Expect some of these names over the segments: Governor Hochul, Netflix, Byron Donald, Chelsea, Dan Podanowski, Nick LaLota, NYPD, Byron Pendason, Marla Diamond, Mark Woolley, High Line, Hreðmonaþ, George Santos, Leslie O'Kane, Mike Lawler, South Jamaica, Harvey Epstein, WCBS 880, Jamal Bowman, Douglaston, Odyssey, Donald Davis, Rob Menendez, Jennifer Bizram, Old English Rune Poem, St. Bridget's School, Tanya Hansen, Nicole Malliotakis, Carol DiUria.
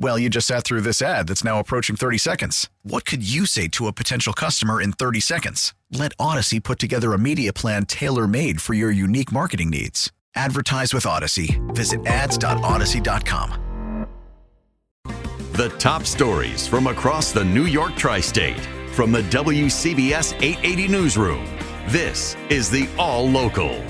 Well, you just sat through this ad that's now approaching 30 seconds. What could you say to a potential customer in 30 seconds? Let Odyssey put together a media plan tailor-made for your unique marketing needs. Advertise with Odyssey. Visit ads.odyssey.com. The top stories from across the New York tri-state. From the WCBS 880 newsroom, this is the All Local.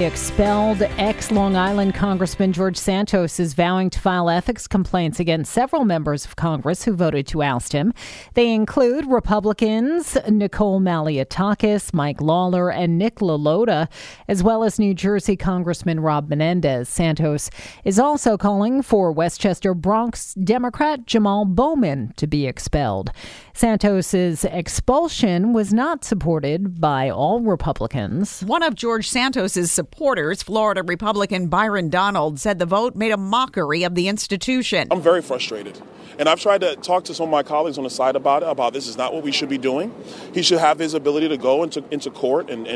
Expelled ex-Long Island Congressman George Santos is vowing to file ethics complaints against several members of Congress who voted to oust him. They include Republicans Nicole Malliotakis, Mike Lawler, and Nick LaLota, as well as New Jersey Congressman Rob Menendez. Santos is also calling for Westchester Bronx Democrat Jamal Bowman to be expelled. Santos's expulsion was not supported by all Republicans. One of George Santos's supporters, Florida Republican Byron Donald, said the vote made a mockery of the institution. I'm very frustrated, and I've tried to talk to some of my colleagues on the side about it, about this is not what we should be doing. He should have his ability to go into court and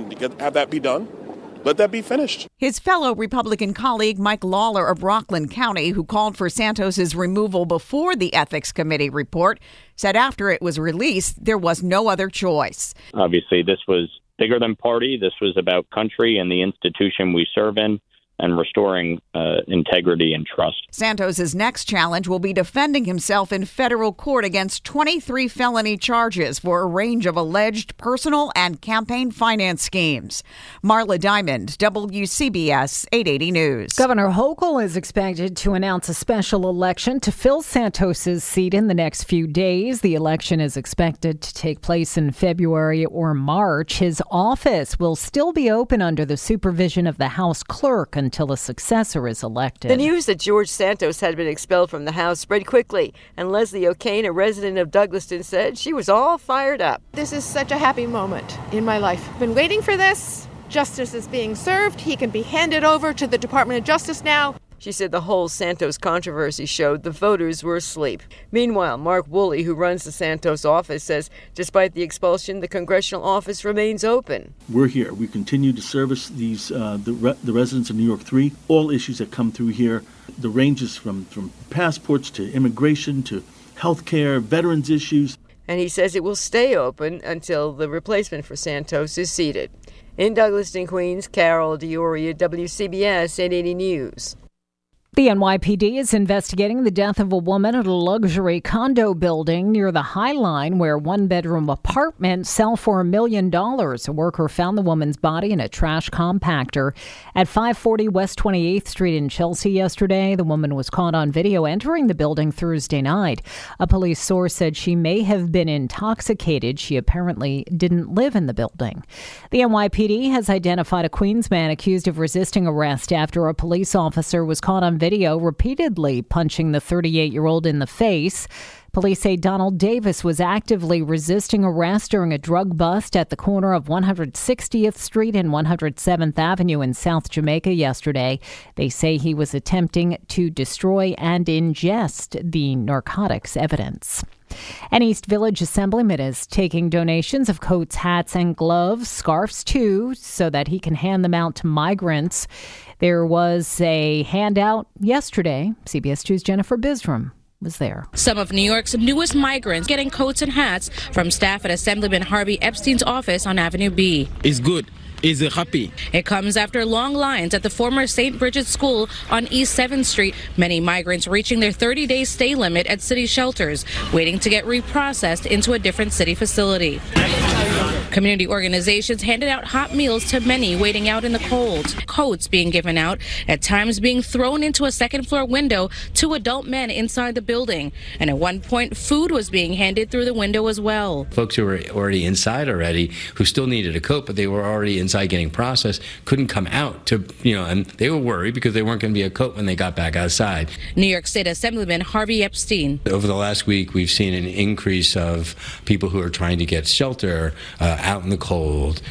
have that be done. Let that be finished. His fellow Republican colleague, Mike Lawler of Rockland County, who called for Santos's removal before the Ethics Committee report, said after it was released, there was no other choice. Obviously, this was bigger than party. This was about country and the institution we serve in and restoring integrity and trust. Santos's next challenge will be defending himself in federal court against 23 felony charges for a range of alleged personal and campaign finance schemes. Marla Diamond, WCBS 880 News. Governor Hochul is expected to announce a special election to fill Santos's seat in the next few days. The election is expected to take place in February or March. His office will still be open under the supervision of the House clerk until a successor is elected. The news that George Santos had been expelled from the House spread quickly, and Leslie O'Kane, a resident of Douglaston, said she was all fired up. This is such a happy moment in my life. I've been waiting for this. Justice is being served. He can be handed over to the Department of Justice now. She said the whole Santos controversy showed the voters were asleep. Meanwhile, Mark Woolley, who runs the Santos office, says despite the expulsion, the congressional office remains open. We're here. We continue to service these the residents of New York 3, all issues that come through here. The ranges from passports to immigration to health care, veterans issues. And he says it will stay open until the replacement for Santos is seated. In Douglaston, Queens, Carol DiUria, WCBS 880 News. The NYPD is investigating the death of a woman at a luxury condo building near the High Line, where one-bedroom apartments sell for $1 million. A worker found the woman's body in a trash compactor at 540 West 28th Street in Chelsea yesterday. The woman was caught on video entering the building Thursday night. A police source said she may have been intoxicated. She apparently didn't live in the building. The NYPD has identified a Queens man accused of resisting arrest after a police officer was caught on video repeatedly punching the 38-year-old in the face. Police say Donald Davis was actively resisting arrest during a drug bust at the corner of 160th Street and 107th Avenue in South Jamaica yesterday. They say he was attempting to destroy and ingest the narcotics evidence. An East Village assemblyman is taking donations of coats, hats, and gloves, scarves too, so that he can hand them out to migrants. There was a handout yesterday. CBS 2's Jennifer Bizram was there. Some of New York's newest migrants getting coats and hats from staff at Assemblyman Harvey Epstein's office on Avenue B. It's good. Is it happy? It comes after long lines at the former St. Bridget's School on East 7th Street. Many migrants reaching their 30-day stay limit at city shelters, waiting to get reprocessed into a different city facility. Community organizations handed out hot meals to many waiting out in the cold. Coats being given out, at times being thrown into a second floor window to adult men inside the building. And at one point, food was being handed through the window as well. Folks who were already inside, who still needed a coat, but they were already inside getting processed, couldn't come out to, and they were worried because they weren't going to be a coat when they got back outside. New York State Assemblyman Harvey Epstein. Over the last week, we've seen an increase of people who are trying to get shelter out in the cold.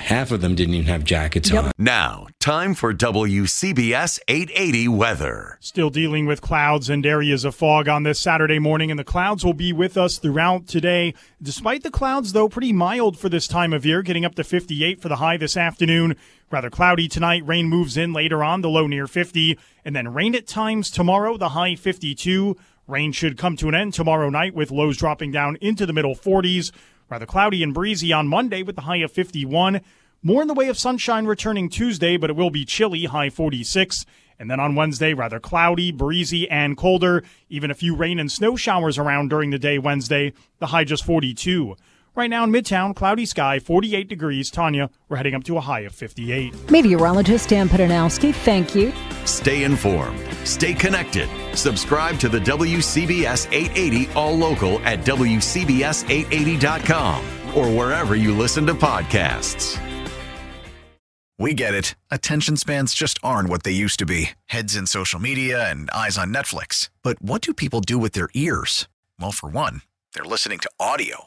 Half of them didn't even have jackets on. Now, time for WCBS 880 weather. Still dealing with clouds and areas of fog on this Saturday morning, and the clouds will be with us throughout today. Despite the clouds, though, pretty mild for this time of year, getting up to 58 for the high this afternoon. Rather cloudy tonight. Rain moves in later on, the low near 50. And then rain at times tomorrow, the high 52. Rain should come to an end tomorrow night with lows dropping down into the middle 40s. Rather cloudy and breezy on Monday with the high of 51. More in the way of sunshine returning Tuesday, but it will be chilly, high 46. And then on Wednesday, rather cloudy, breezy, and colder. Even a few rain and snow showers around during the day Wednesday, the high just 42. Right now in Midtown, cloudy sky, 48 degrees. Tanya, we're heading up to a high of 58. Meteorologist Dan Podanowski, thank you. Stay informed. Stay connected. Subscribe to the WCBS 880 All Local at WCBS880.com or wherever you listen to podcasts. We get it. Attention spans just aren't what they used to be. Heads in social media and eyes on Netflix. But what do people do with their ears? Well, for one, they're listening to audio.